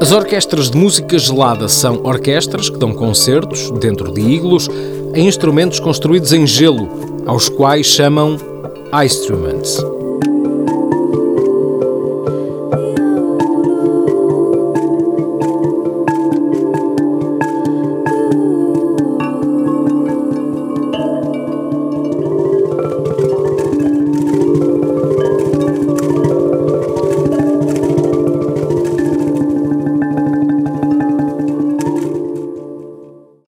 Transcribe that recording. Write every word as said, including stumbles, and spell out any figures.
As orquestras de música gelada são orquestras que dão concertos, dentro de iglos, em instrumentos construídos em gelo, aos quais chamam instruments.